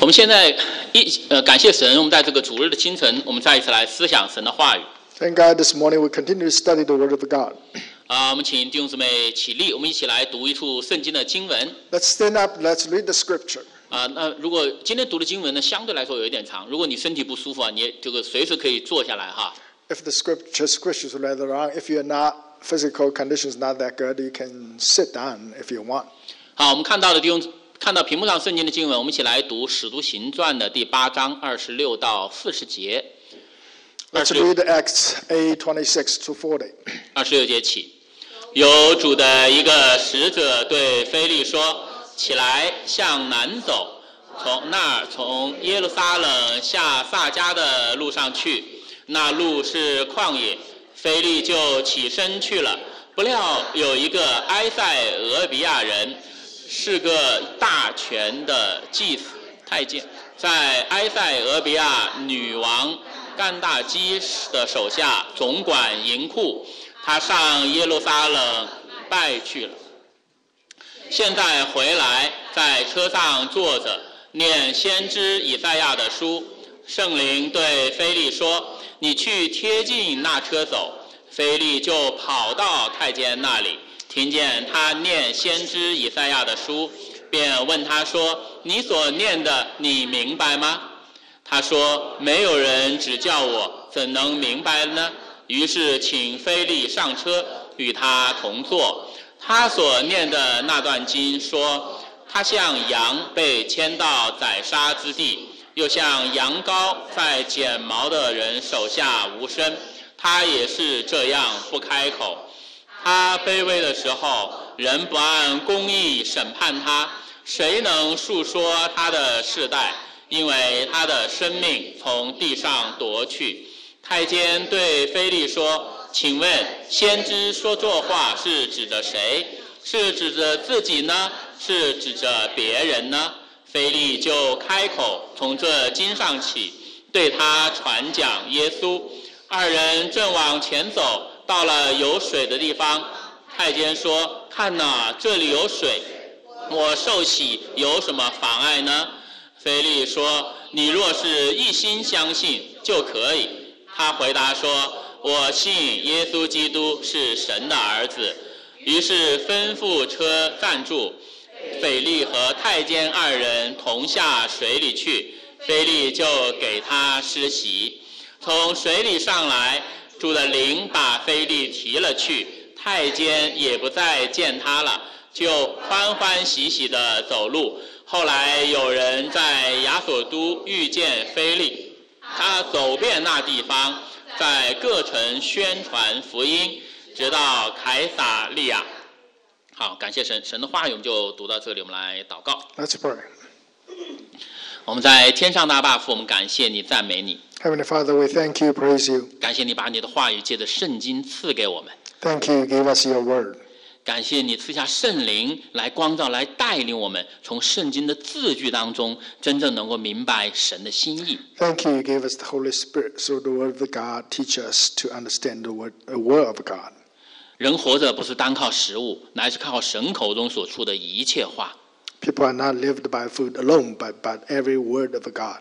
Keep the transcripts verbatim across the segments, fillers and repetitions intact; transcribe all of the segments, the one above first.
我们现在一呃感谢神，我们在这个主日的清晨，我们再一次来思想神的话语。Thank God this morning we continue to study the Word of God. 啊，我们请弟兄姊妹起立，我们一起来读一处圣经的经文。Let's stand up. Let's read the scripture. 啊，那如果今天读的经文呢，相对来说有一点长。如果你身体不舒服啊，你这个随时可以坐下来哈。If the scripture scriptures are rather long, if you're not physical conditions not that good, you can sit down if you want. 好，我们看到的弟兄。看到屏幕上圣经的经文，我们一起来读《使徒行传》的第八章二十六到四十节。Let's read Acts eight twenty-six to forty. 二十六节起，有主的一个使者对腓力说：“起来，向南走，从那儿从耶路撒冷下撒迦的路上去，那路是旷野。”腓力就起身去了，不料有一个埃塞俄比亚人。是个大权的祭司太监，在埃塞俄比亚女王甘大基的手下总管银库，他上耶路撒冷拜去了。现在回来，在车上坐着，念先知以赛亚的书。圣灵对腓力说：“你去贴近那车走。”腓力就跑到太监那里。听见他念先知以赛亚的书，便问他说：“你所念的，你明白吗？”他说：“没有人指教我，怎能明白呢？”于是请腓力上车，与他同坐。他所念的那段经说：“他像羊被牵到宰杀之地，又像羊羔在剪毛的人手下无声，他也是这样不开口。”他卑微的时候，人不按公义审判他，谁能述说他的世代？因为他的生命从地上夺去。太监对腓力说：“请问先知说这话是指着谁？是指着自己呢？是指着别人呢？”腓力就开口，从这经上起，对他传讲耶稣。二人正往前走，到了有水的地方，太监说：“看哪，这里有水，我受洗有什么妨碍呢？”腓力说：“你若是一心相信，就可以。”他回答说：“我信耶稣基督是神的儿子。”于是吩咐车站住，腓力和太监二人同下水里去，腓力就给他施洗，从水里上来。主的灵把腓力提了去，太监也不再见他了，就欢欢喜喜地走路。后来有人在亚索都遇见腓力，他走遍那地方，在各城宣传福音，直到凯撒利亚。好，感谢神，神的话语我们就读到这里，我们来祷告。Let's pray. 我们在天上大爸父，我们感谢你，赞美你。Heavenly Father, we thank you, praise you. 感谢你把你的话语借着圣经赐给我们。Thank you, give us your word. 感谢你赐下圣灵来光照，来带领我们从圣经的字句当中真正能够明白神的心意。Thank you, give us the Holy Spirit, so the word of God teach us to understand the word, the word of God. 人活着不是单靠食物，乃是靠神口中所出的一切话。People are not lived by food alone, but by every word of God.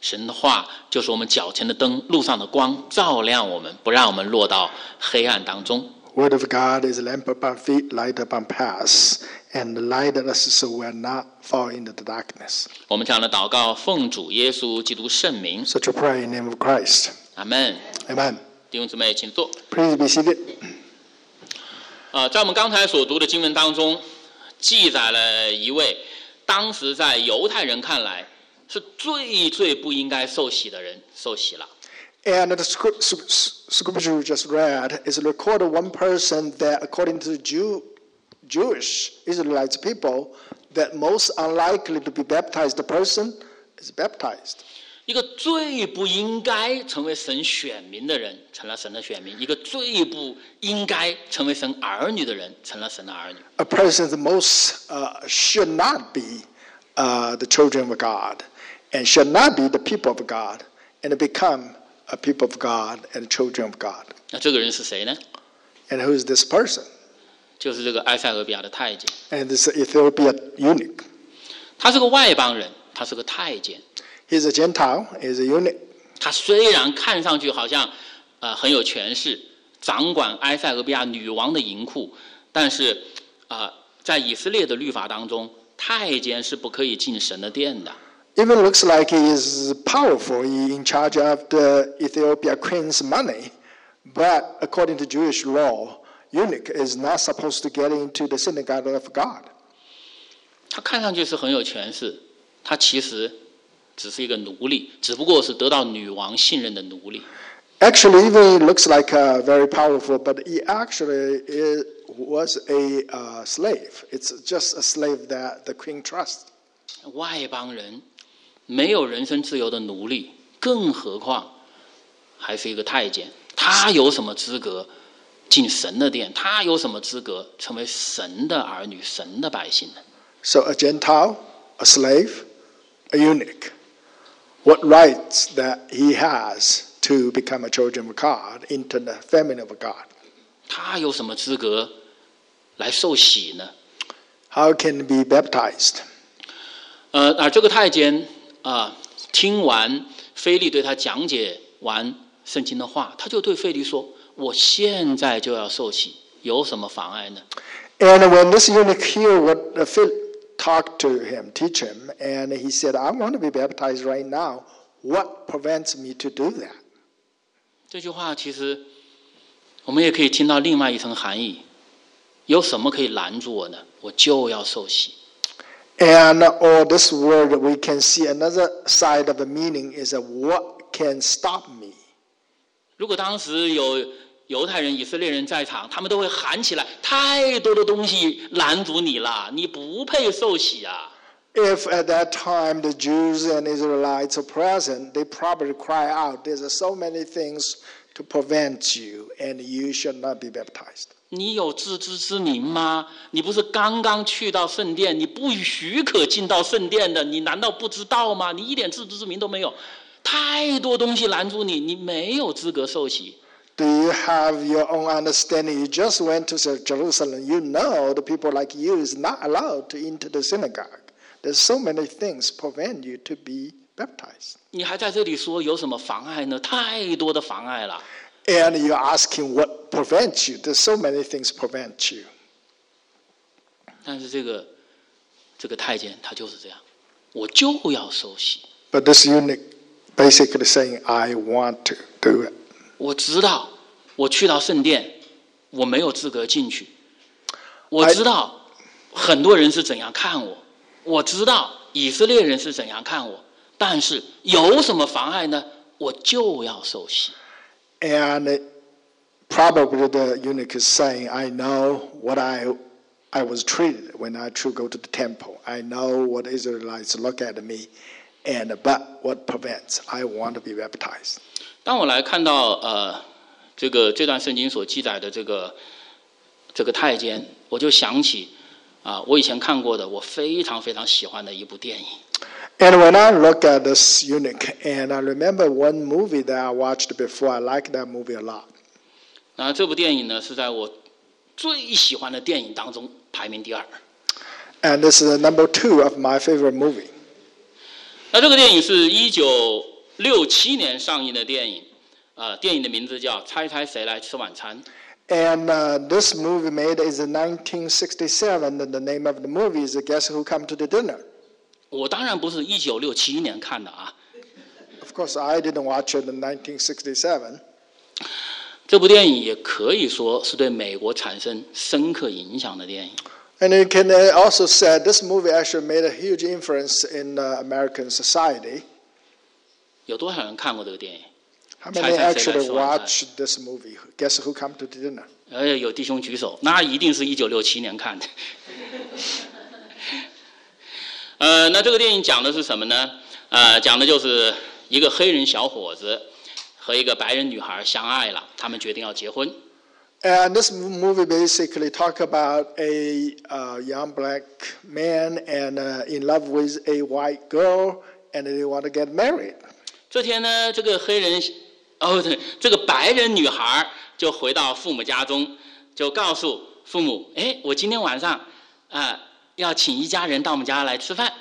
神的话就是我们脚前的灯，路上的光，照亮我们，不让我们落到黑暗当中。Word of God is a lamp upon feet, light upon paths, and light us so we are not falling into the darkness. 我们这样的祷告，奉主耶稣基督圣名。So to pray in the name of Christ. Amen. Amen. 弟兄姊妹，请坐。Please be seated. 呃，在我们刚才所读的经文当中，记载了一位当时在犹太人看来。是最最不应该受洗的人受洗了。And the scripture we just read is recorded one person that, according to Jew, Jewish Israelite people, that most unlikely to be baptized person is baptized. 一个最不应该成为神选民的人成了神的选民，一个最不应该成为神儿女的人成了神的儿女。A person that most、uh, should not be、uh, the children of God.And shall not be the people of God, and become a people of God and children of God. 那这个人是谁呢？ And who is this person? 就是这个埃塞俄比亚的太监。And this Ethiopian eunuch. 他是个外邦人，他是个太监。He is a Gentile. He is a eunuch. 他虽然看上去好像呃很有权势，掌管埃塞俄比亚女王的银库，但是啊、呃，在以色列的律法当中，太监是不可以进神的殿的。Even looks like he is powerful. He in charge of the Ethiopia queen's money, but according to Jewish law, eunuch is not supposed to get into the synagogue of God. 他看上去是很有权势，他其实只是一个奴隶，只不过是得到女王信任的奴隶。Actually, even looks like uh, very powerful, but he actually is, was a uh, slave. It's just a slave that the queen trusts. 外邦人没有人身自由的奴隶，更何况还是一个太监。他有什么资格进神的殿？他有什么资格成为神的儿女、神的百姓呢？ So a Gentile, a slave, a eunuch. What rights that he has to become a children of God, into the family of God. 他有什么资格来受洗呢？ How can he be baptized? 呃，而这个太监啊，听完腓力对他讲解完圣经的话，他就对腓力说：“我现在就要受洗，有什么妨碍呢？” And when this eunuch heard what Philip talked to him, teach him, and he said, "I want to be baptized right now. What prevents me to do that?" 这句话其实我们也可以听到另外一层含义，有什么可以拦住我呢？我就要受洗。And or this word we can see another side of the meaning is that what can stop me? 如果当时有犹太人、以色列人在场，他们都会喊起来：太多的东西拦阻你了，你不配受洗啊！If at that time the Jews and Israelites are present, they probably cry out, "There's so many things to prevent you, and you should not be baptized." 你有自知之明吗？你不是刚刚去到圣殿，你不许可进到圣殿的，你难道不知道吗？你一点自知之明都没有，太多东西拦住你，你没有资格受洗。Do you have your own understanding? You just went to Jerusalem. You know the people like you is not allowed to enter the synagogue. There's so many things prevent you to be baptized. 你还在这里说有什么妨碍呢？太多的妨碍了。And you're asking what prevents you? There's so many things prevent you. 但是这个这个太监他就是这样，我就要受洗。But this eunuch basically saying, "I want to do it." 我知道，我去到圣殿，我没有资格进去。我知道很多人是怎样看我。我知道以色列人是怎样看我，但是有什么妨碍呢？我就要受洗。And probably the eunuch is saying, "I know what I I was treated when I should go to the temple. I know what Israelites look at me, and but what prevents? I want to be baptized." 当我来看到呃这个这段圣经所记载的这个这个太监，我就想起。啊，我以前看过的，我非常非常喜欢的一部电影。And when I look at this eunuch, and I remember one movie that I watched before, I liked that movie a lot. 那这部电影呢，是在我最喜欢的电影当中排名第二。And this is number two of my favorite movie. 那这个电影是一九六七年上映的电影，啊，电影的名字叫《猜猜谁来吃晚餐》。And uh, this movie made is in nineteen sixty-seven, and the name of the movie is Guess Who Come to the Dinner. 我当然不是一九六七年看的啊。Of course, I didn't watch it in nineteen sixty-seven. 这部电影也可以说是对美国产生深刻影响的电影。And you can also say this movie actually made a huge influence in uh, American society. 有多少人看过这个电影？How many actually watched this movie? Guess who come to dinner? 哎，有弟兄举手，那一定是一九六七年看的。呃，那这个电影讲的是什么呢？呃，讲的就是一个黑人小伙子和一个白人女孩相爱了，他们决定要结婚。And this movie basically talk about a uh, young black man and uh, in love with a white girl, and they want to get married. 这天呢，这个黑人。哦，对，这个白人女孩就回到父母家中，就告诉父母：“哎，我今天晚上啊、呃、要请一家人到我们家来吃饭。”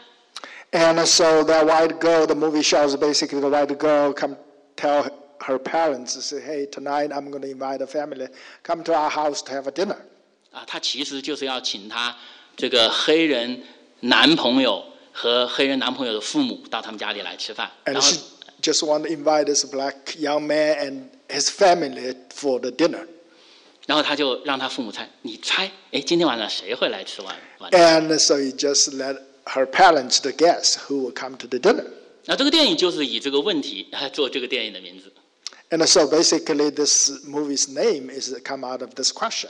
And so that white girl, the movie shows basically the white girl come tell her parents, say, hey, tonight I'm going to invite the family, come to our house to have a dinner. 啊，她其实就是要请她这个黑人男朋友和黑人男朋友的父母到他们家里来吃饭。And she just want to invite this black young man and his family for the dinner. 然后他就让他父母猜，你猜，哎，今天晚上谁会来吃晚晚餐 ？And so he just let her parents to guess who will come to the dinner. 那这个电影就是以这个问题做这个电影的名字。And so basically, this movie's name is come out of this question.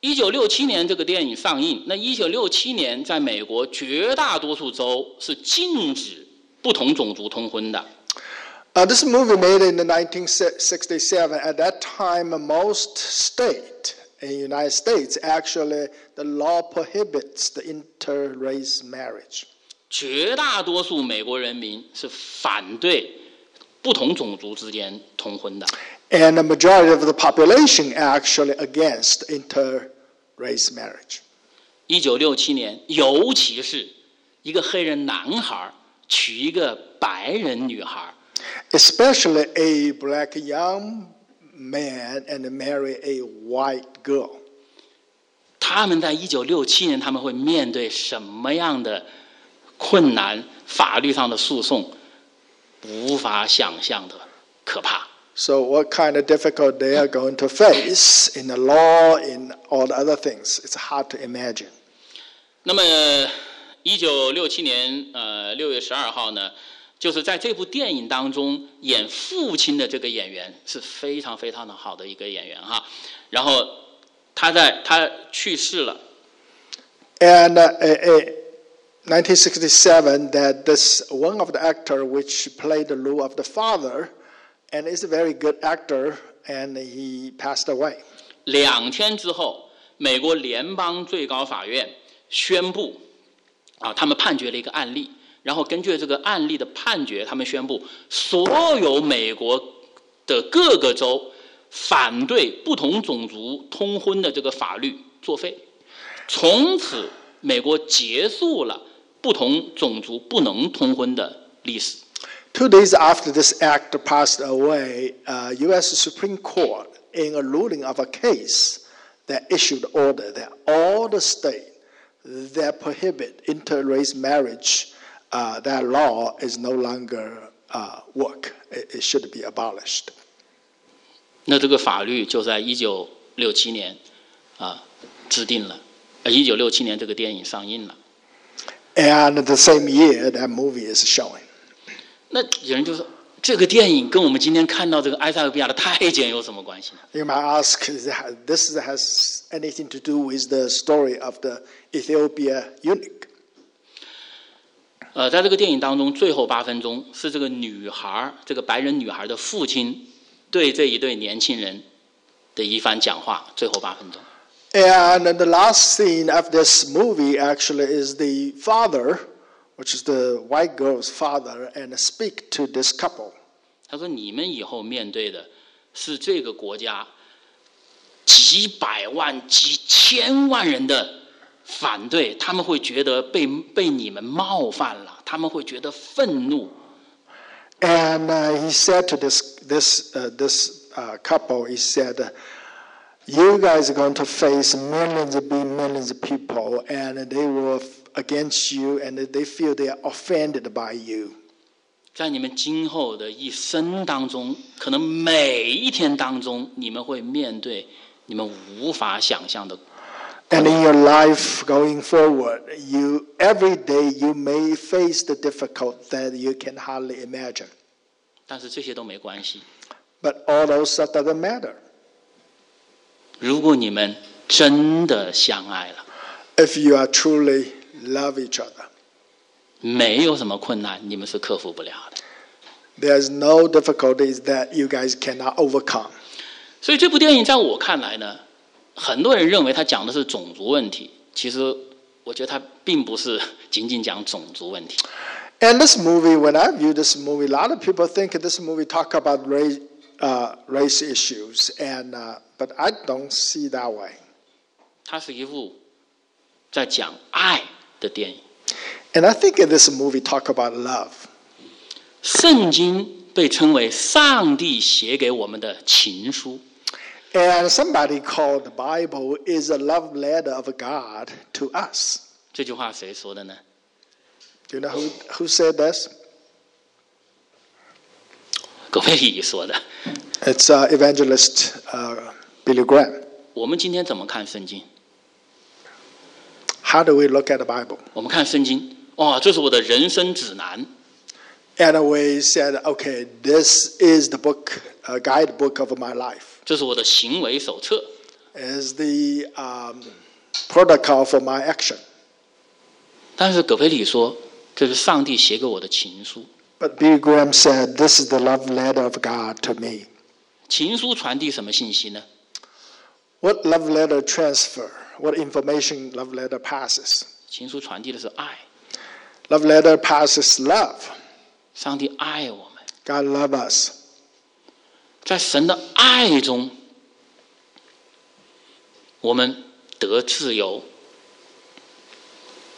一九六七年这个电影上映，那一九六七年在美国绝大多数州是禁止不同种族通婚的。Uh, this movie made in nineteen sixty-seven. At that time, most state in the United States, actually, the law prohibits the interrace marriage. 绝大多数美国人民是反对不同种族之间通婚的。And the majority of the population actually against interrace marriage. 一九六七年，尤其是一个黑人男孩娶一个白人女孩。Especially a black young man and marry a white girl. 他们在一九六七年，他们会面对什么样的困难？法律上的诉讼，无法想象的可怕。So what kind of difficulty they are going to face in the law, in all the other things? It's hard to imagine. 那么，一九六七年呃六月十二号呢？就是在这部电影当中演父亲的这个演员是非常非常的好的一个演员哈，然后他在他去世了。And uh, uh, nineteen sixty-seven, that this one of the actor which played the role of the father, and is a very good actor, and he passed away. 两天之后，美国联邦最高法院宣布，啊，他们判决了一个案例。然后根据这个案例的判决，他们宣布所有美国的各个州反对不同种族通婚的这个法律作废，从此美国结束了不同种族不能通婚的历史。Two days after this act passed away, uh, U S Supreme Court, in a ruling of a case, that issued order that all the states that prohibit interrace marriage. Uh, that law is no longer uh, work. It, it should be abolished. 那这个法律就在一九六七年啊制定了，呃，一九六七年这个电影上映了。And the same year that movie is showing. 那有人就说，这个电影跟我们今天看到这个埃塞俄比亚的太监有什么关系呢 ？You might ask, this has anything to do with the story of the Ethiopia eunuch? 呃，在这个电影当中，最后八分钟是这个女孩，这个白人女孩的父亲对这一对年轻人的一番讲话。最后八分钟。And the last scene of this movie actually is the father, which is the white girl's father, and speak to this couple. 他说：“你们以后面对的是这个国家几百万、几千万人的。”反对，他们会觉得被被你们冒犯了，他们会觉得愤怒。And、uh, he said to this this、uh, this、uh, couple, he said, "You guys are going to face millions of millions of people, and they will against you, and they feel they are offended by you." 在你们今后的一生当中，可能每一天当中，你们会面对你们无法想象的。And in your life going forward, you, every day you may face the difficult that you can hardly imagine. 但是这些都没关系。But all those that doesn't matter. 如果你们真的相爱了 ，If you are truly love each other, 没有什么困难你们是克服不了的。There's no difficulties that you guys cannot overcome. 所以这部电影在我看来呢。很多人认为他讲的是种族问题，其实我觉得他并不是仅仅讲种族问题。And this movie, when I view this movie, a lot of people think this movie talk about race, uh, race issues, and uh, but I don't see that way. 它是一部在讲爱的电影。And I think this movie talk about love. 圣经被称为上帝写给我们的情书。And somebody called the Bible is a love letter of God to us. 这句话谁说的呢？ Do you know who, who said this? 葛培理说的。It's uh, evangelist uh, Billy Graham. 我们今天怎么看圣经？ How do we look at the Bible? 我们看圣经，哦，这是我的人生指南。And we said, okay, this is the book, uh, guidebook of my life. 这是我的行为手册。Is the um, protocol for my action. 但是葛培理说，这是上帝写给我的情书。But Billy Graham said, this is the love letter of God to me. 情书传递什么信息呢？ What love letter transfer? What information love letter passes? 情书传递的是爱。Love letter passes love. 上帝爱我们。God love us. 在神的爱中，我们得自由，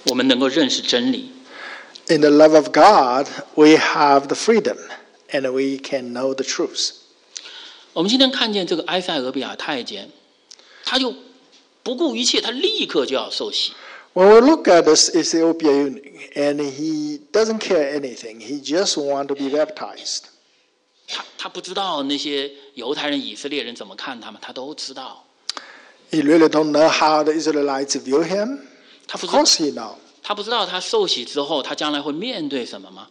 我们能够认识真理。In the love of God, we have the freedom, and we can know the truth. 我们今天看见这个埃塞俄比亚太监，他就不顾一切，他立刻就要受洗。When we look at this Ethiopian eunuch, and he doesn't care anything, he just wants to be baptized. 他他不知道那些犹太人、以色列人怎么看他们，他都知道。He really don't know how the Israelites view him. Of course he knows. 他不知道他受洗之后，他将来会面对什么吗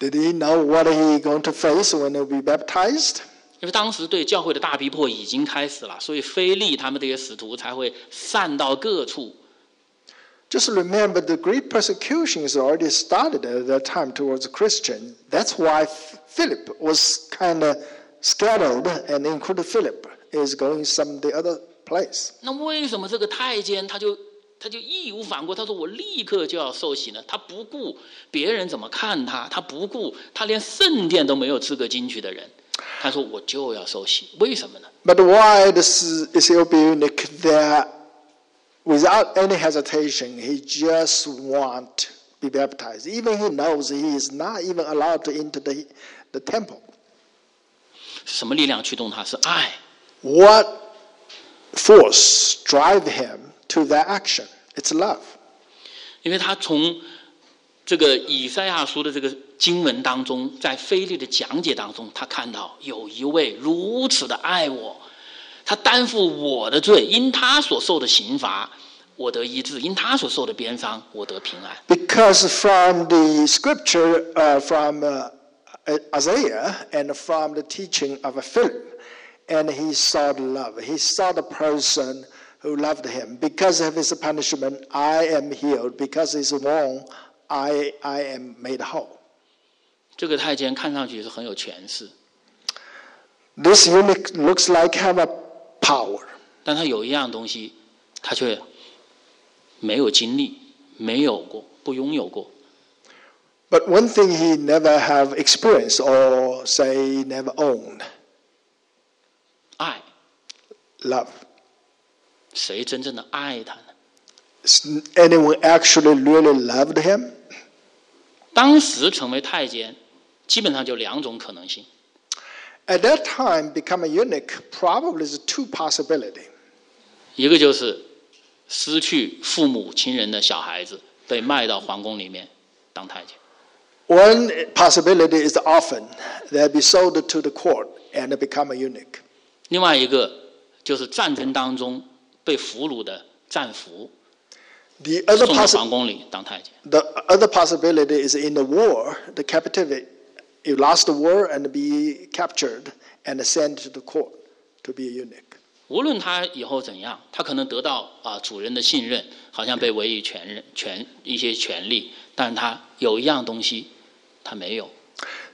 ？Did he know what he going to face when he be baptized? 因为当时对教会的大逼迫已经开始了，所以腓力他们这些使徒才会散到各处。Just remember, the great persecution is already started at that time towards Christians. That's why Philip was kind of scattered, and included Philip is going some the other place. 那为什么这个太监他就？他就义无反顾，他说我立刻就要受洗呢。他不顾别人怎么看他，他不顾他连圣殿都没有资格进去的人，他说我就要受洗。为什么呢 ？But why this Ethiopian eunuch there, without any hesitation, he just want to be baptized, even he knows he is not even allowed to enter the the temple. 什么力量驱动他？是爱。What force drive him to that action? It's love. 因为他从这个以赛亚书的这个经文当中，在腓力的讲解当中，他看到有一位如此的爱我，他担负我的罪，因他所受的刑罚，我得医治；因他所受的鞭伤，我得平安。Because from the scripture, uh, from uh, Isaiah and from the teaching of Philip, and he saw the love. He saw the person who loved him. Because of his punishment, I am healed. Because of his wrong, I, I am made whole. 这个太监看上去是很有权势。This eunuch looks like have a power. 但他有一样东西，他却没有经历，没有过，不拥有过。But one thing he never have experienced or say never owned. 爱。Love. 谁真正的爱他呢 ？Anyone actually really loved him? 当时成为太监，基本上就两种可能性。At that time, become a eunuch probably is two possibility. 一个就是失去父母亲人的小孩子被卖到皇宫里面当太监。One possibility is the orphan that be sold to the court and become a eunuch. 另外一个就是战争当中被俘虏的战俘，送到皇宫里当太监。The other possibility is in the war, the captivity. You lost the war and be captured and sent to the court to be a eunuch. 无论他以后怎样，他可能得到啊主人的信任，好像被委以权任权一些权利，但他有一样东西他没有，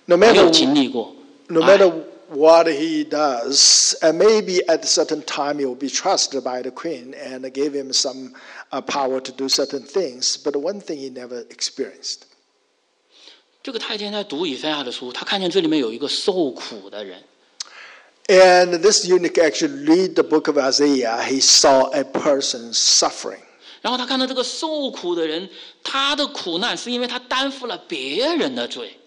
没有经历过。No matter what he does, and maybe at a certain time he will be trusted by the queen and give him some uh, power to do certain things, but one thing he never experienced. 这个太监在读以赛亚的书，他看见这里面有一个受苦的人。And this eunuch actually read the book of Isaiah. He saw a person suffering. 然后他看到这个受苦的人，他的苦难是因为他担负了别人的罪。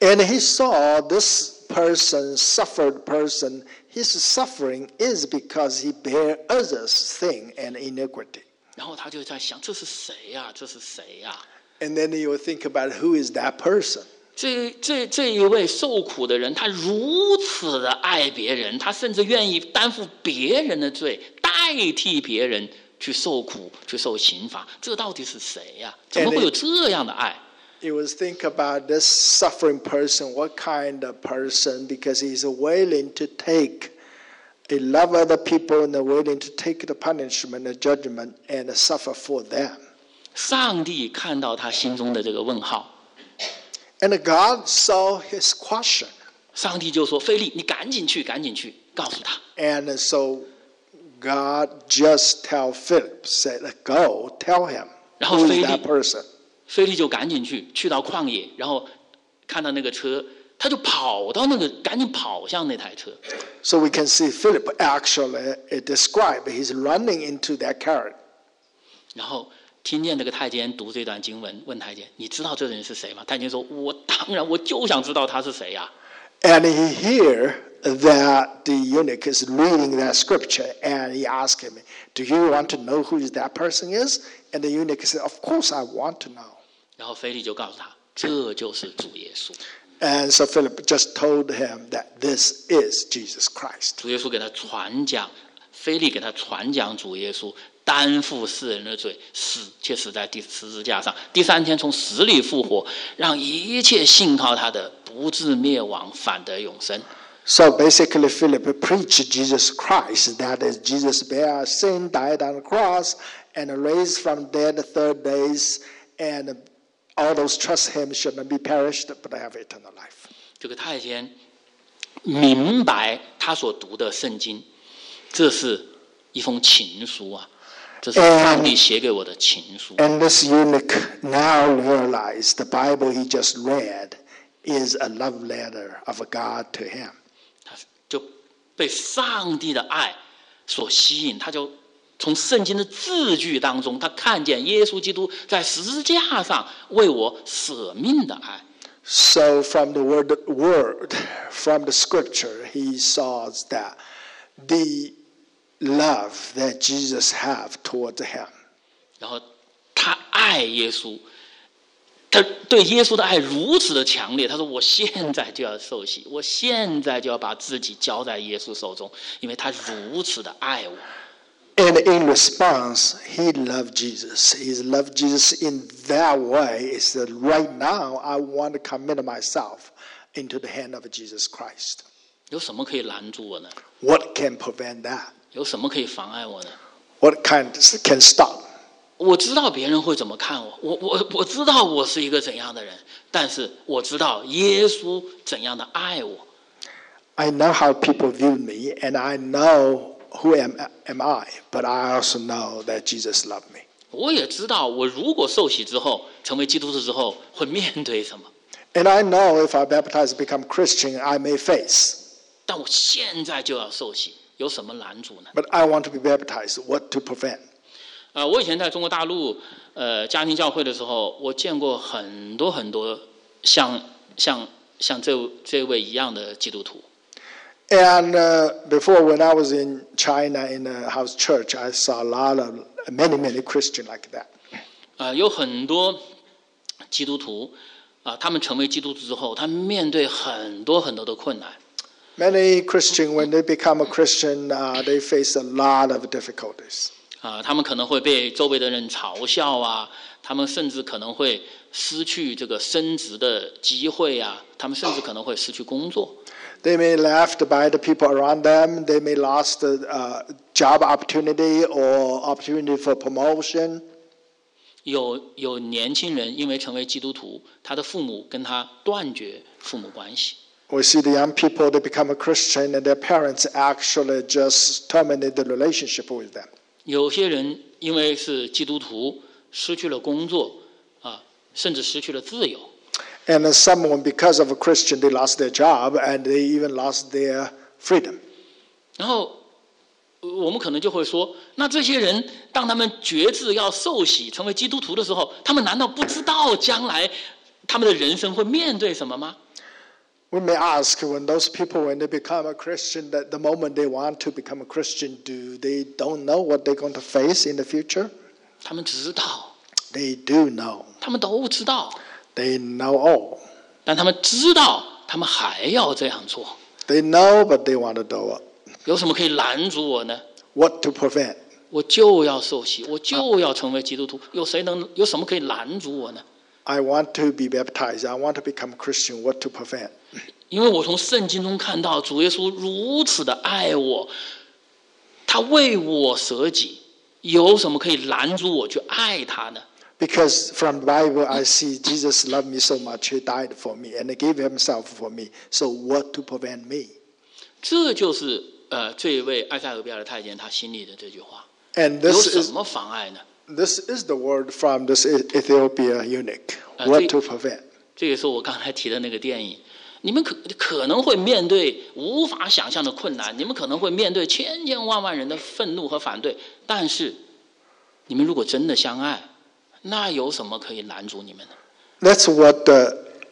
And he saw this person, suffered person, his suffering is because he bear others' sin and iniquity. 然后他就在想，这是谁呀？这是谁呀？And then you will think about who is that person. 这这这一位受苦的人，他如此的爱别人，他甚至愿意担负别人的罪，代替别人去受苦、去受刑罚。这到底是谁呀？怎么会有这样的爱？ You will think about this suffering person, what kind of person, because he is willing to take, he love other people and willing to take the punishment, the judgment, and suffer for them. 上帝看到他心中的这个问号。 And God saw his question. 上帝就说：“菲利，你赶紧去，赶紧去，告诉他。” And so God just tell Philip, said, "Go tell him." 然后菲利，菲利就赶紧去，去到旷野，然后看到那个车，他就跑到那个，赶紧跑向那台车。So we can see Philip actually described he's running into that carriage. 然后。听见这个太监读这段经文，问太监：“你知道这人是谁吗？”太监说：“我当然，我就想知道他是谁呀。” And he hear that the eunuch is reading that scripture, and he asked him, "Do you want to know who that person is?" And the eunuch said, "Of course, I want to know." 然后腓力就告诉他：“这就是主耶稣。” And so Philip just told him that this is Jesus Christ. 主耶稣给他传讲，腓力给他传讲主耶稣。担负世人的罪，死却死在第十字架上。第三天从死里复活，让一切信靠他的不至灭亡，反得永生。So basically, Philip preached Jesus Christ. That is, Jesus bare our sin, died on the cross, and raised from dead the third days. And all those trust Him should not be perished, but have eternal life. 这个太监明白他所读的圣经，这是一封情书啊。And, and this eunuch now realized the Bible he just read is a love letter of God to him. 他就被上帝的爱所吸引，他就从圣经的字句当中，他看见耶稣基督在十字架上为我舍命的爱。So from the word, word from the scripture, he saw that the love that Jesus have towards him. 然后他爱耶稣，他对耶稣的爱如此的强烈，他说我现在就要受洗，我现在就要把自己交在耶稣手中，因为他如此的爱我。And in response, he loved Jesus. He loved Jesus in that way. It's that right now I want to commit myself into the hand of Jesus Christ. 有什么可以拦住我呢？ What can prevent that? 有什么可以妨碍我呢 ？What kind can stop? 我知道别人会怎么看我，我我我知道我是一个怎样的人，但是我知道耶稣怎样的爱我。I know how people view me, and I know who am am I, but I also know that Jesus loved me. 我也知道，我如果受洗之后，成为基督徒之后，会面对什么。And I know if I baptize, become Christian, I may face. 但我现在就要受洗。有什么拦阻呢 ？But I want to be baptized. What to prevent? 啊、呃，我以前在中国大陆呃家庭教会的时候，我见过很多很多像像像这这位一样的基督徒。And、uh, before, when I was in China in a house church, I saw a lot of many many Christian like that. 啊、呃，有很多基督徒啊、呃，他们成为基督徒之后，他们面对很多很多的困难。Many Christians, when they become a Christian, uh, they face a lot of difficulties. 啊，他们可能会被周围的人嘲笑啊，他们甚至可能会失去这个升职的机会啊，他们甚至可能会失去工作。They may laughed by the people around them. They may lost the uh, job opportunity or opportunity for promotion. 有有年轻人因为成为基督徒，他的父母跟他断绝父母关系。We see the young people that become a Christian and their parents actually just terminate the relationship with them. 有些人因为是基督徒失去了工作啊，甚至失去了自由。And someone because of a Christian they lost their job and they even lost their freedom. 然后我们可能就会说，那这些人当他们决志要受洗成为基督徒的时候，他们难道不知道将来他们的人生会面对什么吗？ We may ask, when those people, when they become a Christian, that the moment they want to become a Christian, do they don't know what they're going to face in the future? 他们知道。They do know. 他们都知道。They know all. 但他们知道，他们还要这样做。They know, but they want to do it. 有什么可以拦阻我呢 ？What to prevent? 我就要受洗，我就要成为基督徒。有谁能？有什么可以拦阻我呢？I want to be baptized. I want to become Christian. What to prevent? 因为我从圣经中看到主耶稣如此的爱我，他为我舍己，有什么可以拦住我去爱他呢？ Because from the Bible I see Jesus loved me so much. He died for me and he gave himself for me. So what to prevent me? 这就是呃这位埃塞俄比亚的太监他心里的这句话。And this is 有什么妨碍呢？This is the word from this Ethiopia eunuch. What to prevent? 这也是我刚才提的那个电影。你们可可能会面对无法想象的困难，你们可能会面对千千万万人的愤怒和反对，但是你们如果真的相爱，那有什么可以拦阻你们呢 ？That's what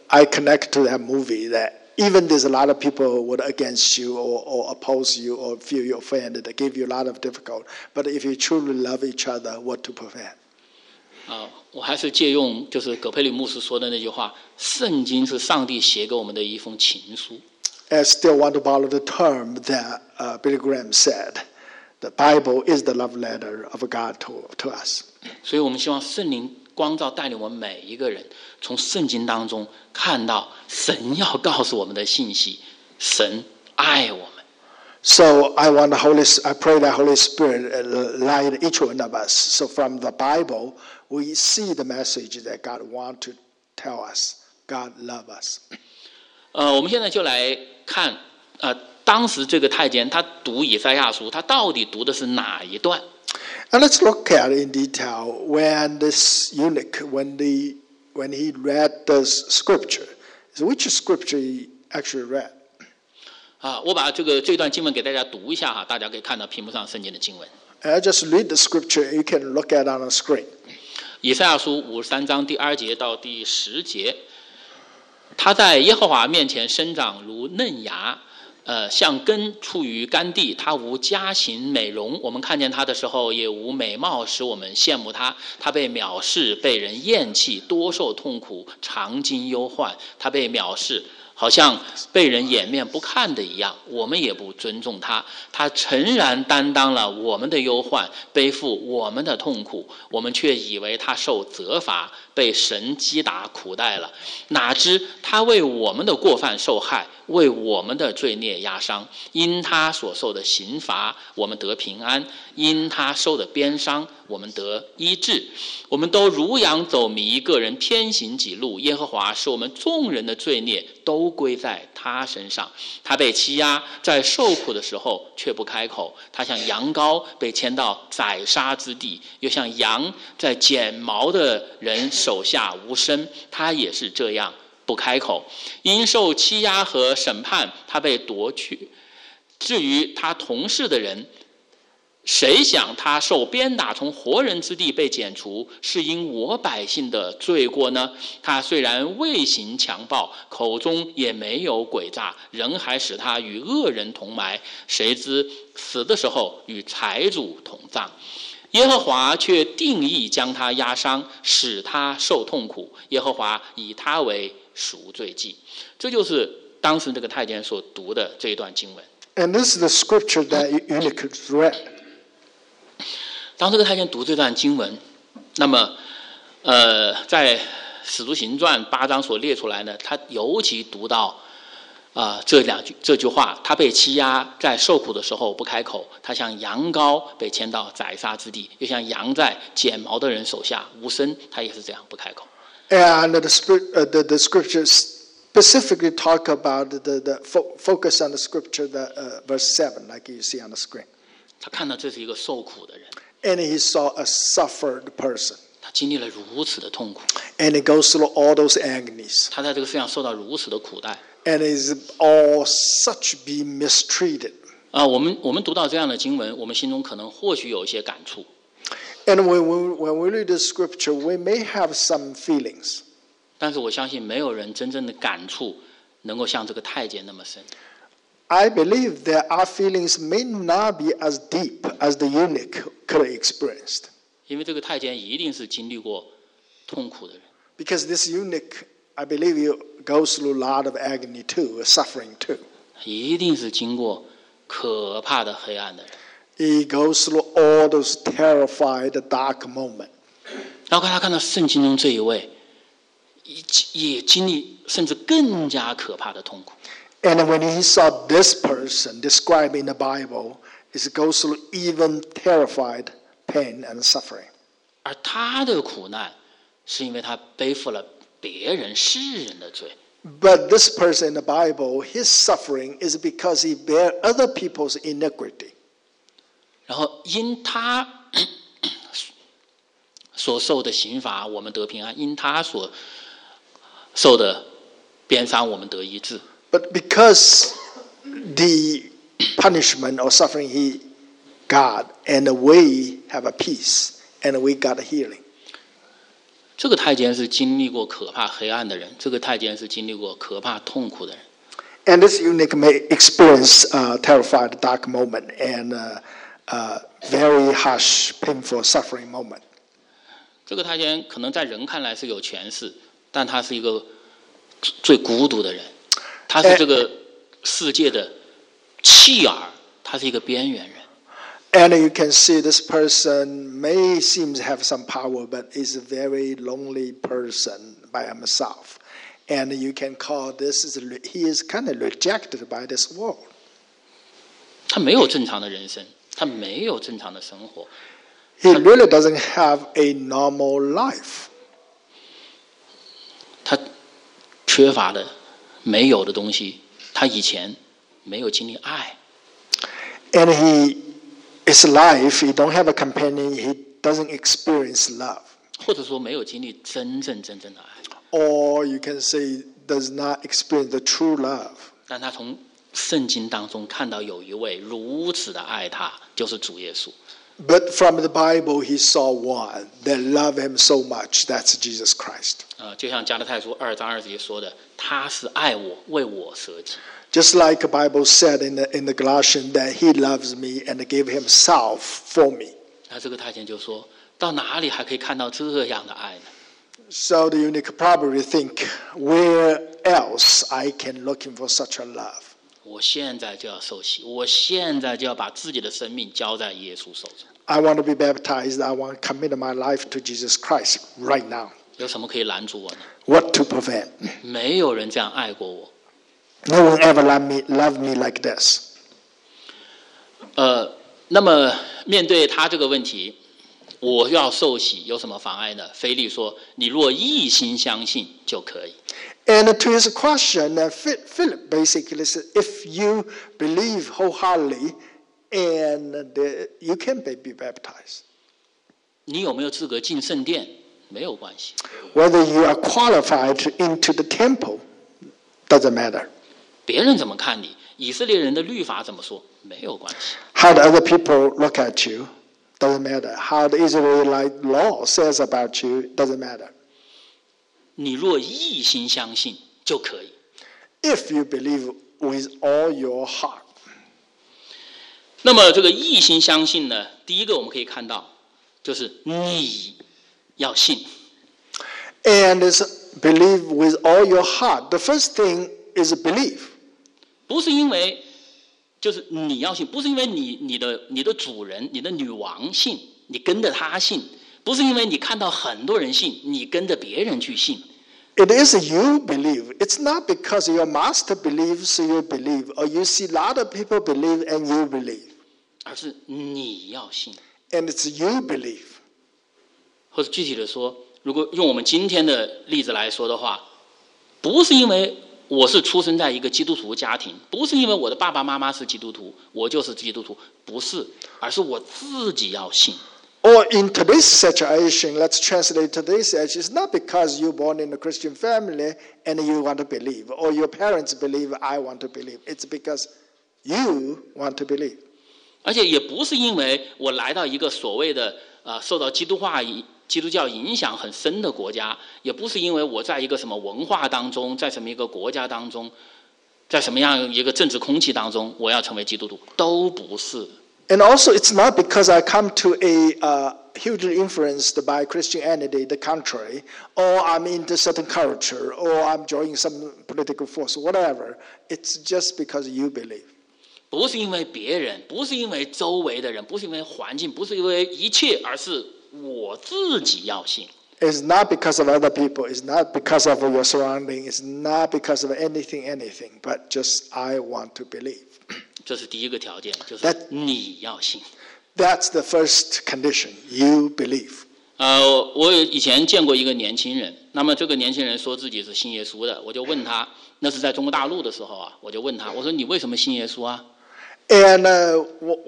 I connect to that movie. That even there's a lot of people who are against you or, or oppose you or feel you offended, that give you a lot of difficulty. But if you truly love each other, what to prevent? 啊，我还是借用就是葛培理牧师说的那句话：圣经是上帝写给我们的一封情书。I still want to borrow the term that uh, Billy Graham said: "The Bible is the love letter of God to to us." 所以我们希望圣灵光照带领我们每一个人，从圣经当中看到神要告诉我们的信息，神爱我们。So I want the Holy, I pray that Holy Spirit light each one of us. So from the Bible, we see the message that God wants to tell us. God loves us. 呃，我们现在就来看，呃，当时这个太监他读以赛亚书，他到底读的是哪一段 ？And let's look at in detail when this eunuch, when the when he read the scripture, which scripture he actually read. 啊，我把这个这段经文给大家读一下哈，大家可以看到屏幕上圣经的经文。I just read the scripture. You can look at it on the screen. 以赛亚书五十三章第二节到第十节，他在耶和华面前生长如嫩芽，呃，像根处于干地，他无佳形美容。我们看见他的时候，也无美貌使我们羡慕他。他被藐视，被人厌弃，多受痛苦，常经忧患。他被藐视。好像被人掩面不看的一样，我们也不尊重他。他诚然担当了我们的忧患，背负我们的痛苦，我们却以为他受责罚，被神击打苦待了。哪知他为我们的过犯受害，为我们的罪孽压伤。因他所受的刑罚，我们得平安；因他受的鞭伤，我们得医治。我们都如羊走迷，个人偏行己路。耶和华使我们众人的罪孽都归在他身上。他被欺压，在受苦的时候却不开口。他像羊羔被牵到宰杀之地，又像羊在剪毛的人手下无声。他也是这样不开口。因受欺压和审判，他被夺去。至于他同事的人，谁想他受鞭打，从活人之地被剪除，是因我百姓的罪过呢？他虽然未行强暴，口中也没有诡诈，人还使他与恶人同埋，谁知死的时候与财主同葬。耶和华却定义将他压伤，使他受痛苦。耶和华以他为赎罪祭。这就是当时这个太监所读的这一段经文。And this is the scripture that eunuch read. 当这个太监读这段经文，那么，呃，在《使徒行传》八章所列出来呢，他尤其读到啊、呃、这两句这句话：他被欺压，在受苦的时候不开口；他像羊羔被牵到宰杀之地，又像羊在剪毛的人手下无声，他也是这样不开口。And the the the scriptures specifically talk about the the focus on the scripture, the uh, verse seven, like you see on the screen. 他看到这是一个受苦的人。And he saw a suffered person. 他经历了如此的痛苦。And he goes through all those agonies. 他在这个世上受到如此的苦待。And is all such be mistreated. 啊，我们我们读到这样的经文，我们心中可能或许有一些感触。And when we, when we read the scripture, we may have some feelings. 但是我相信没有人真正的感触能够像这个太监那么深。I believe that our feelings may not be as deep as the eunuch could have experienced. 因为这个太监一定是经历过痛苦的人。Because this eunuch, I believe, goes through a lot of agony too, suffering too. 一定是经过可怕的黑暗的人。He goes through all those terrified, dark moments. 然后他看到圣经中这一位，也经历甚至更加可怕的痛苦。And when he saw this person described in the Bible, it goes through even terrified pain and suffering. 而他的苦难是因为他背负了别人世人的罪。But this person in the Bible, his suffering is because he bears other people's iniquity. 然后因他所受的刑罚，我们得平安；因他所受的鞭伤，我们得医治。But because the punishment or suffering he got, and we have a peace, and we got a healing. 这个太监是经历过可怕黑暗的人，这个太监是经历过可怕痛苦的人。And this eunuch may experience a terrified dark moment and a, a very harsh, painful suffering moment. 这个太监可能在人看来是有权势，但他是一个最孤独的人。他是这个世界的弃儿，他是一个边缘人。And you can see this person may seem to have some power, but is a very lonely person by himself. And you can call this is he is kind of rejected by this world. 他没有正常的人生，他没有正常的生活。He really doesn't have a normal life. 他缺乏的。没有的东西，他以前没有经历爱。And he, his life, he don't have a companion, he doesn't experience love. 或者说没有经历真正真正的爱。Or you can say does not experience the true love. 但他从圣经当中看到有一位如此的爱他，就是主耶稣。But from the Bible, he saw one that loved him so much. That's Jesus Christ. 呃，就像加拉太书二章二节说的，他是爱我，为我舍己。Just like the Bible said in the in the Galatians that he loves me and gave himself for me. 那这个太监就说到哪里还可以看到这样的爱呢 ？So the eunuch probably think, where else I can looking for such a love? 我现在就要受洗，我现在就要把自己的生命交在耶稣手中。I want to be baptized. I want to commit my life to Jesus Christ right now. 有什么可以拦住我呢 ？What to prevent? 没有人这样爱过我。No one ever loved me, loved me like this. 呃，那么面对他这个问题，我要受洗有什么妨碍呢？腓力说：“你若一心相信就可以。” And to his question, Philip basically said, "If you believe wholeheartedly." And the, you can be baptized. 你有没有资格进圣殿？没有关系。Whether you are qualified into the temple doesn't matter. 别人怎么看你？以色列人的律法怎么说？没有关系。How the other people look at you doesn't matter. How the Israelite law says about you doesn't matter. 你若一心相信就可以。If you believe with all your heart. 那么这个一心相信呢，第一个我们可以看到就是你要信。And is believe with all your heart. The first thing is believe. 不是因为就是你要信，不是因为你你的你的主人、你的女王信，你跟着她信，不是因为你看到很多人信，你跟着别人去信。It is you believe. It's not because your master believes you believe, or you see a lot of people believe and you believe. 而是你要信。And it's you believe. 或者具体的说，如果用我们今天的例子来说的话，不是因为我是出生在一个基督徒家庭，不是因为我的爸爸妈妈是基督徒，我就是基督徒，不是，而是我自己要信。Or in today's situation, let's translate today's situation. It's not because you're born in a Christian family and you want to believe, or your parents believe, I want to believe. It's because you want to believe. 而且也不是因为我来到一个所谓的呃受到基督化基督教影响很深的国家，也不是因为我在一个什么文化当中，在什么一个国家当中，在什么样一个政治空气当中，我要成为基督徒，都不是。And also, it's not because I come to a、uh, hugely influenced by Christianity, the country, or I'm into certain culture, or I'm joining some political force, whatever. It's just because you believe. 不是因为别人，不是因为周围的人，不是因为环境，不是因为一切，而是我自己要信。It's not because of other people. It's not because of your surrounding. It's not because of anything, anything. But just I want to believe. 这是第一个条件，就是你要信。That's the first condition. You believe. 呃，我以前见过一个年轻人，那么这个年轻人说自己是信耶稣的，我就问他，那是在中国大陆的时候啊，我就问他，我说你为什么信耶稣啊 ？And、uh, 我。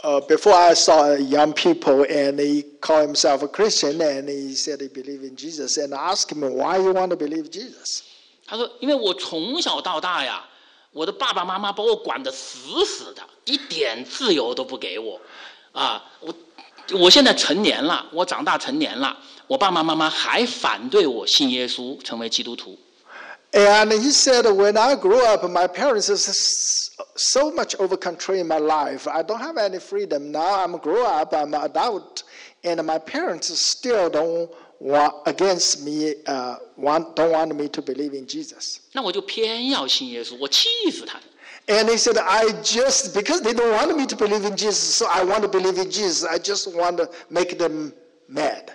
Uh, before I saw young people, and he called himself a Christian, and he said he believed in Jesus, and I asked him, why you want to believe Jesus? 他说，因为我从小到大呀，我的爸爸妈妈把我管得死死的，一点自由都不给我。啊，我我现在成年了，我长大成年了，我爸爸妈妈还反对我信耶稣，成为基督徒。And he said, when I grew up, my parents were so much over control in my life. I don't have any freedom. Now I'm grown up, I'm an adult, and my parents still don't want, against me, uh, want, don't want me to believe in Jesus. 那我就偏要信耶稣，我气死他。And he said, I just, because they don't want me to believe in Jesus, so I want to believe in Jesus. I just want to make them mad.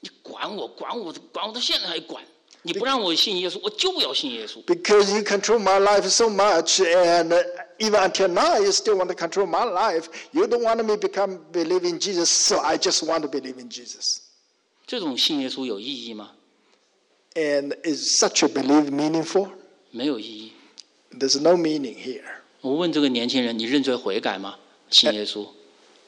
你管我，管我，管我到现在还管。你不让我信耶稣，我就要信耶稣。Because you control my life so much, and even until now, you still want to control my life. You don't want me become believe in Jesus, so I just want to believe in Jesus. 这种信耶稣有意义吗 ？And is such a belief meaningful? 没有意义。There's no meaning here. 我问这个年轻人，你认罪悔改吗？信耶稣。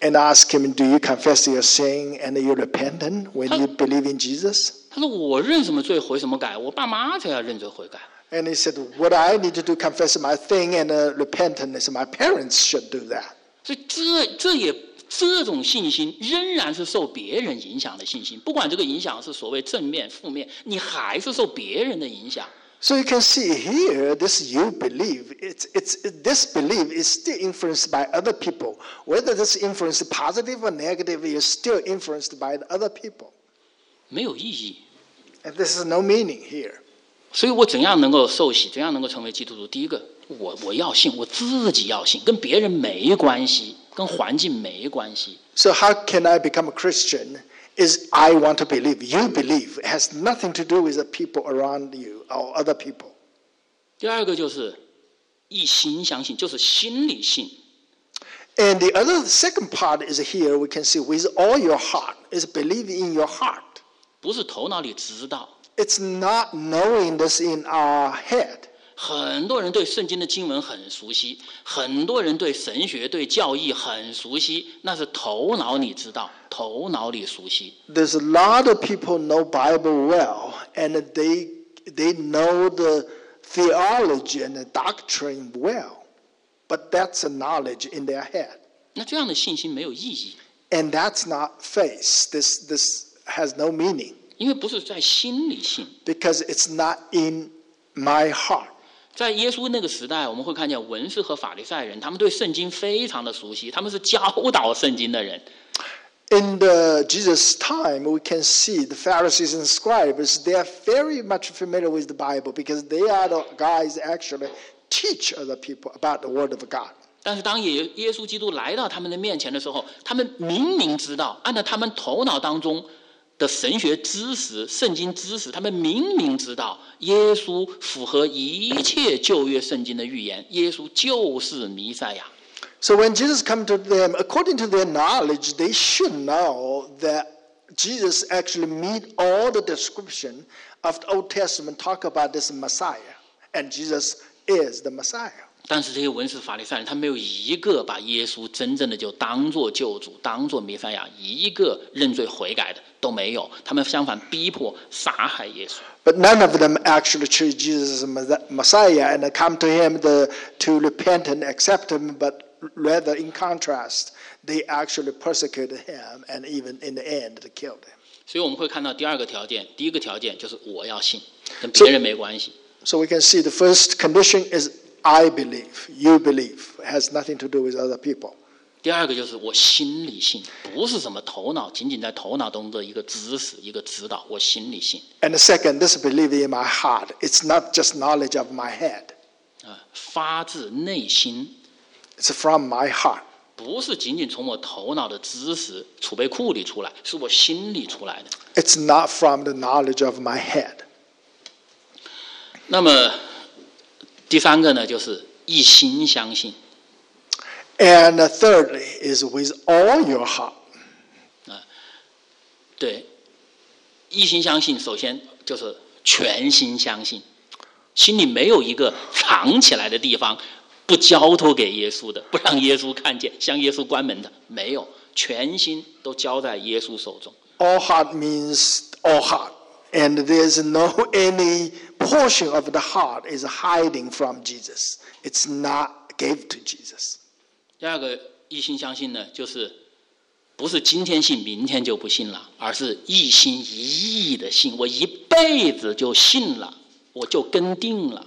And ask him, do you confess your sin and you repent when you believe in Jesus? 他说我认什么罪悔什么改，我爸妈才要认罪悔改。And he said, what I need to do confess my thing and repent, and my parents should do that. 所以这这也这种信心仍然是受别人影响的信心，不管这个影响是所谓正面负面，你还是受别人的影响。So you can see here, this you believe, it's, it's, this belief is still influenced by other people. Whether this influence is positive or negative, it is still influenced by other people. 没有意义。And this is no meaning here. 所以我怎样能够受洗，怎样能够成为基督徒？第一个，我我要信，我自己要信，跟别人没关系，跟环境没关系。So how can I become a Christian? Is I want to believe. You believe. It has nothing to do with the people around you or other people. 第二个就是一心相信，就是心里信。And the other the second part is here. We can see with all your heart is believe in your heart. 不是头脑里知道。It's not knowing this in our head. 很多人对圣经的经文很熟悉，很多人对神学、对教义很熟悉，那是头脑里知道，头脑里熟悉。There's a lot of people know Bible well, and they they know the theology and the doctrine well, but that's a knowledge in their head. 那这样的信心没有意义。And that's not faith. This this has no meaning. 因为不是在心里信。Because it's not in my heart. 在耶稣那个时代，我们会看见文士和法利赛人，他们对圣经非常的熟悉，他们是教导圣经的人。In the Jesus' time, we can see the Pharisees and scribes, they are very much familiar with the Bible because they are the guys actually teach other people about the Word of God. 但是当耶耶稣基督来到他们的面前的时候，他们明明知道，按照他们头脑当中的神学知识、圣经知识，他们明明知道耶稣符合一切旧约圣经的预言，耶稣就是弥赛亚。So when Jesus comes to them, according to their knowledge, they should know that Jesus actually meets all the description of the Old Testament talk about this Messiah, and Jesus is the Messiah. 但是这些文士法利赛人，他没有一个把耶稣真正的就当作救主，当作弥赛亚，一个认罪悔改的都没有。他们相反逼迫杀害耶稣。But none of them actually chose Jesus as Messiah and come to him the, to repent and accept him, but rather in contrast, they actually persecuted him and even in the end they killed him. 所以我们会看到第二个条件，第一个条件就是我要信，跟别人没关系。So, so we can see the first condition is I believe, you believe. It has nothing to do with other people. 第二个就是我心里信，不是什么头脑，仅仅在头脑中的一个知识、一个指导，我心里信。And the second, this belief in my heart. It's not just knowledge of my head. 啊，发自内心。It's from my heart. 不是仅仅从我头脑的知识储备库里出来，是我心里出来的。It's not from the knowledge of my head. 那么第三个呢，就是一心相信。And thirdly is with all your heart. 啊，对，一心相信，首先就是全心相信，心里没有一个藏起来的地方，不交托给耶稣的，不让耶稣看见，向耶稣关门的，没有，全心都交在耶稣手中。All heart means all heart, and there's no any.Portion of the heart is hiding from Jesus. It's not gave to Jesus. 第二个一心相信呢，就是不是今天信，明天就不信了，而是一心一意的信。我一辈子就信了，我就跟定了。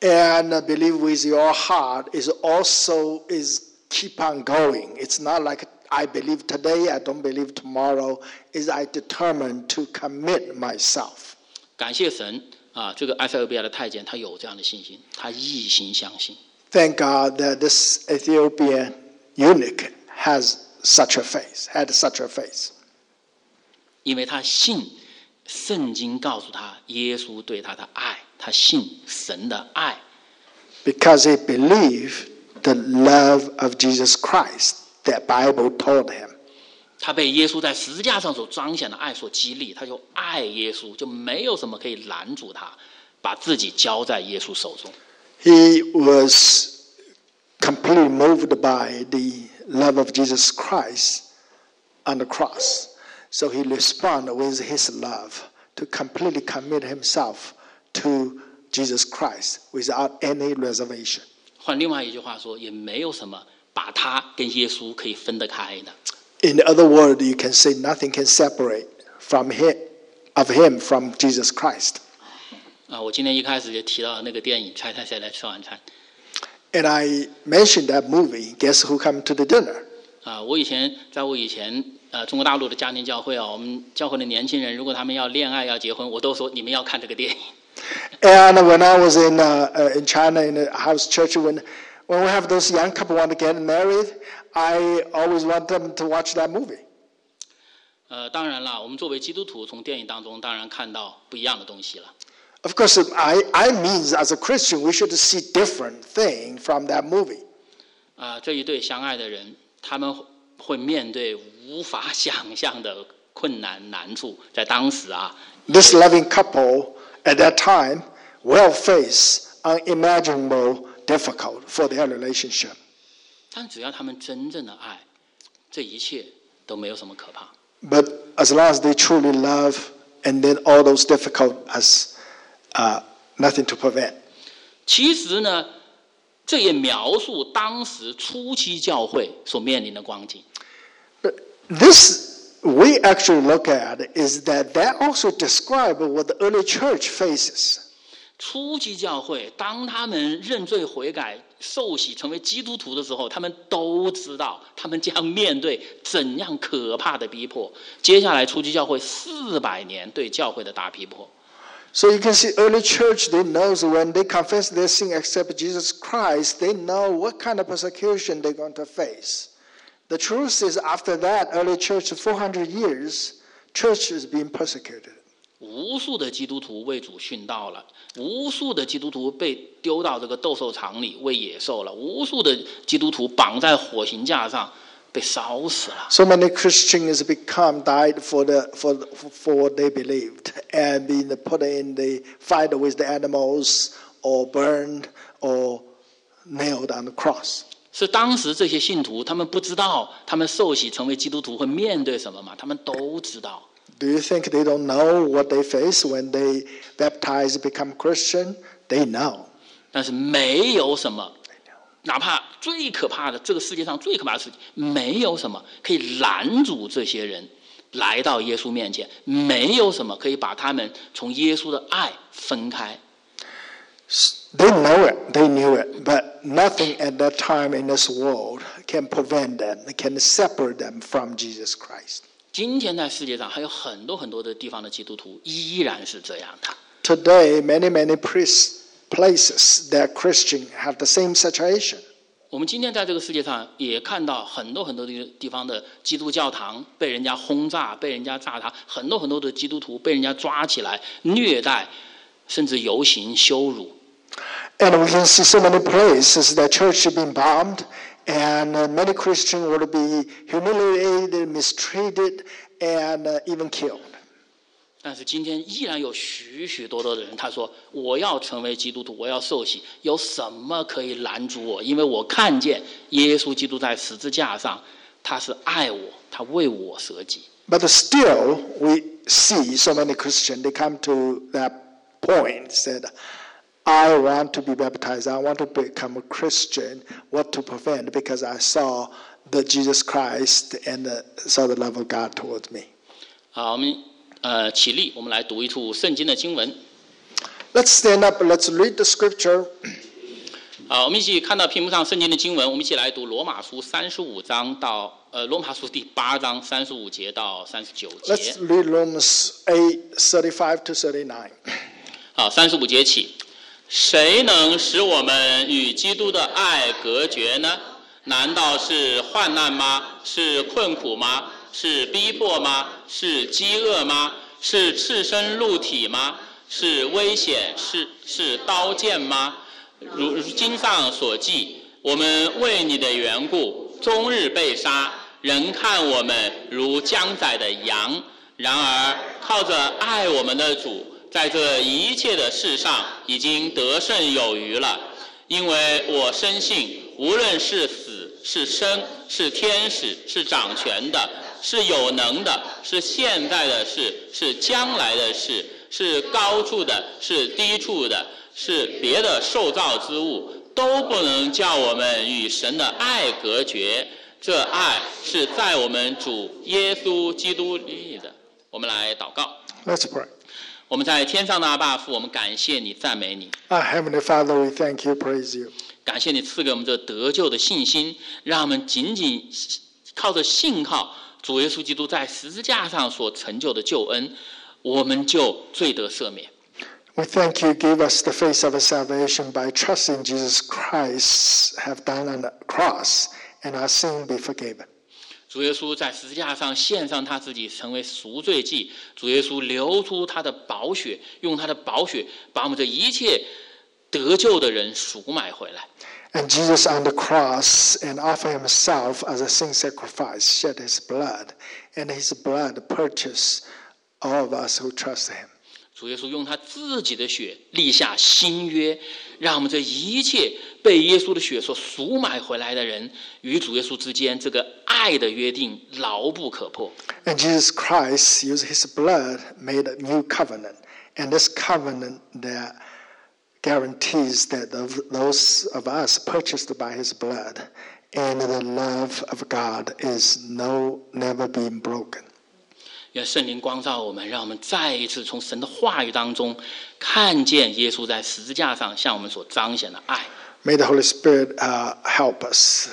And believe with your heart is also is keep on going. It's not like I believe today, I don't believe tomorrow. Is I determined to commit myself. 感谢神。啊，这个埃塞俄比亚的太监他有这样的信心，他一心相信。Thank God that this Ethiopian eunuch has such a faith, had such a faith. 因为他信，圣经告诉他耶稣对他的爱，他信神的爱。Because he believed the love of Jesus Christ that Bible told him. 他被耶稣在十字架上所彰显的爱所激励，他就爱耶稣，就没有什么可以拦阻他，把自己交在耶稣手中。He was completely moved by the love of Jesus Christ on the cross, so he responded with his love to completely commit himself to Jesus Christ without any reservation. 换另外一句话说，也没有什么把他跟耶稣可以分得开的。In other words, you can say nothing can separate from him, of him from Jesus Christ. And I mentioned that movie, Guess Who Come to the Dinner. 啊，我以前在我以前呃中国大陆的家庭教会啊，我们教会的年轻人，如果他们要恋爱要结婚，我都说你们要看这个电影。And when I was in、uh, in China in a house church, when when we have those young couple want to get married.I always want them to watch that movie. 呃，当然了，我们作为基督徒，从电影当中当然看到不一样的东西了。Of course, I I means as a Christian, we should see different thing from that movie. 啊，这一对相爱的人，他们会面对无法想象的困难难处，在当时啊。This loving couple at that time will face unimaginable difficult for their relationship.但只要他们真正的爱，这一切都没有什么可怕。But as long as they truly love, and then all those difficult as、uh, nothing to prevent. 其实呢，这也描述当时初期教会所面临的光景。But this we actually look at is that that also describes what the early church faces. 初期教会，当他们认罪悔改。受洗成为基督徒的时候，他们都知道他们将面对怎样可怕的逼迫。接下来，初期教会四百年对教会的大逼迫。So you can see early church, they knows when they confess their sin, accept Jesus Christ, they know what kind of persecution they're going to face. The truth is, after that, early church, four hundred years, church is being persecuted.无数的基督徒为主殉道了，无数的基督徒被丢到这个斗兽场里喂野兽了，无数的基督徒绑在火刑架上被烧死了。So many Christians become died for the for for what they believed and being put in the fight with the animals or burned or nailed on the cross. 是当时这些信徒，他们不知道他们受洗成为基督徒会面对什么嘛？他们都知道。 Do you think they don't know what they face when they baptize, become Christian? They know. 但是没有什么，哪怕最可怕的，这个世界上最可怕的事情，没有什么可以拦阻这些人来到耶稣面前，没有什么可以把他们从耶稣的爱分开。 They know it, they knew it, but nothing at that time in this world can prevent them, can separate them from Jesus Christ. 今天在世界上还有很多很多的地方的基督徒依然是这样的。 Today, many many places that Christian have the same situation. 我们今天在这个世界上也看到很多很多的地方的基督教堂被人家轰炸，被人家炸塌，很多很多的基督徒被人家抓起来，虐待，甚至游行羞辱。 And we can see so many places that church has been bombed. And many Christians would be humiliated, mistreated, and even killed. 但是今天依然有许许多多的人，他说我要成为基督徒，我要受洗，有什么可以拦阻我？因为我看见耶稣基督在十字架上，他是爱我，他为我舍己。 But still, we see so many Christians. They come to that point, said, I want to be baptized. I want to become a Christian. What to prevent? Because I saw the Jesus Christ and the, saw the love of God towards me. 好，我们呃起立，我们来读一处圣经的经文。 Let's stand up. Let's read the scripture. 好，我们一起看到屏幕上圣经的经文，我们一起来读罗马书三十五章到呃罗马书第八章三十五节到三十九节。 Let's read Romans eight thirty-five to thirty-nine. 好，三十五节起。 谁能使我们与基督的爱隔绝呢？ 难道是患难吗？ 是困苦吗？ 是逼迫吗？ 是饥饿吗？ 是赤身露体吗？ 是危险？ 是, 是刀剑吗？ 如经上所记， 我们为你的缘故， 终日被杀， 人看我们如将宰的羊。 然而靠着爱我们的主， 在这一切的事上已经得胜有余了，因为我深信，无论是死是生，是天使是长权的，是有能的，是现在的事，是将来的事，是高处的，是低处的，是别的受造之物，都不能叫我们与神的爱隔绝。这爱是在我们主耶稣基督里的。我们来祷告。 Let's pray. 我们在天上的阿爸父，我们感谢你，赞美你。 Our Heavenly Father, we thank you, praise you. 感谢你赐给我们这得救的信心，让我们紧紧靠着信靠主耶稣基督在十字架上所成就的救恩，我们就罪得赦免。 We thank you, give us the face of salvation by trusting Jesus Christ have done on the cross, and our sin be forgiven. 主耶稣在十字架上献上他自己成为赎罪祭，主耶稣流出他的宝血，用他的宝血把我们这一切得救的人赎买回来。 And Jesus on the cross and offer himself as a sin sacrifice, shed his blood, and his blood purchased all of us who trust him. 主耶稣用他自己的血立下新约，让我们这一切被耶稣的血所赎买回来的人与主耶稣之间这个爱的约定牢不可破。 And Jesus Christ used his blood made a new covenant, and this covenant that guarantees that those of us purchased by his blood and the love of God is no never been broken. 愿圣灵光照我们，让我们再一次从神的话语当中看见耶稣在十字架上向我们所彰显的爱。 May the Holy Spirit uh, help us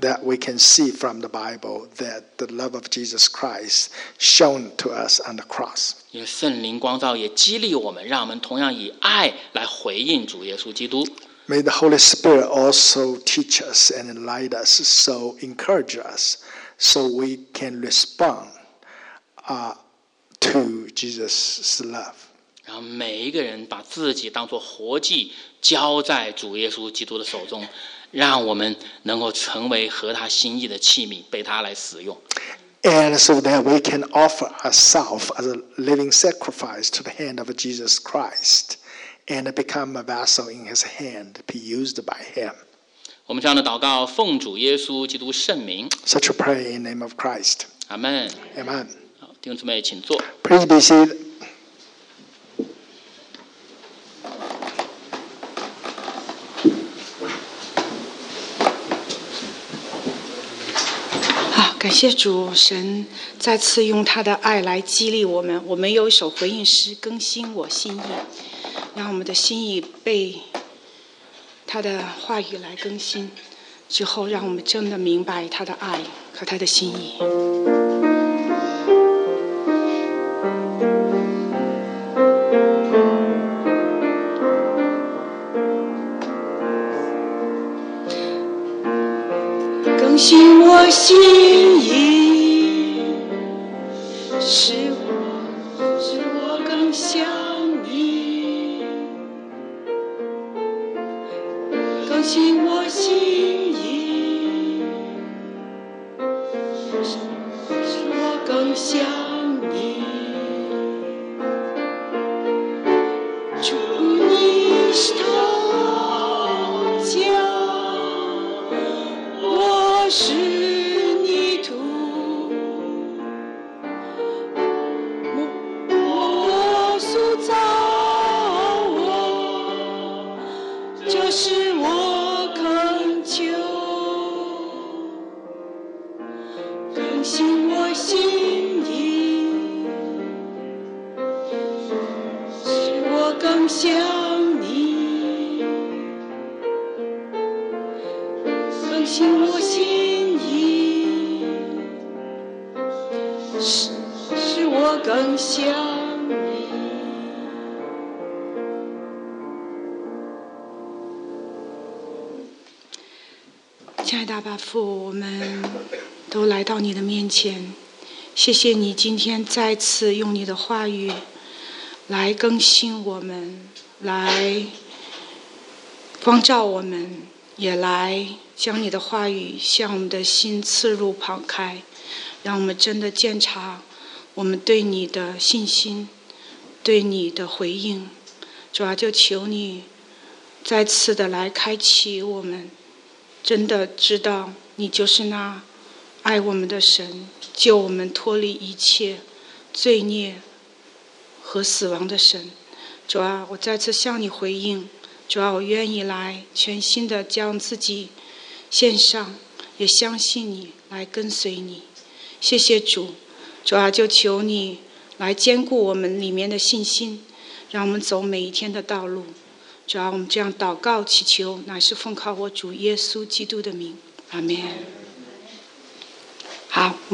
that we can see from the Bible that the love of Jesus Christ shown to us on the cross. 愿圣灵光照也激励我们，让我们同样以爱来回应主耶稣基督。 May the Holy Spirit also teach us and enlighten us, so encourage us, so we can respond. Uh, to Jesus' love. 然后每一个人把自己当作活祭交在主耶稣基督的手中，让我们能够成为合他心意的器皿，被他来使用。 And so that we can offer ourselves as a living sacrifice to the hand of Jesus Christ, and become a vessel in his hand to be used by him. 我们这样的祷告, 奉主耶稣基督圣名, such a prayer in the name of Christ. Amen. Amen. 好，弟兄姊妹请坐. Please be seated. Thank you. Amen. 好，我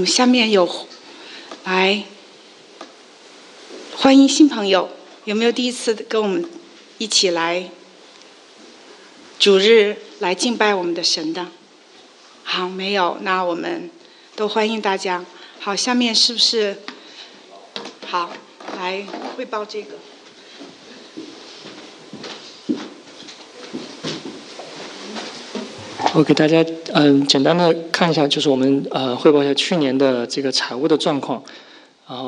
们下面有来欢迎新朋友，有没有第一次跟我们一起来主日来敬拜我们的神的？好，没有，那我们都欢迎大家。好，下面是不是好来汇报这个？ 我给大家嗯、呃、简单的看一下，就是我们呃汇报一下去年的这个财务的状况。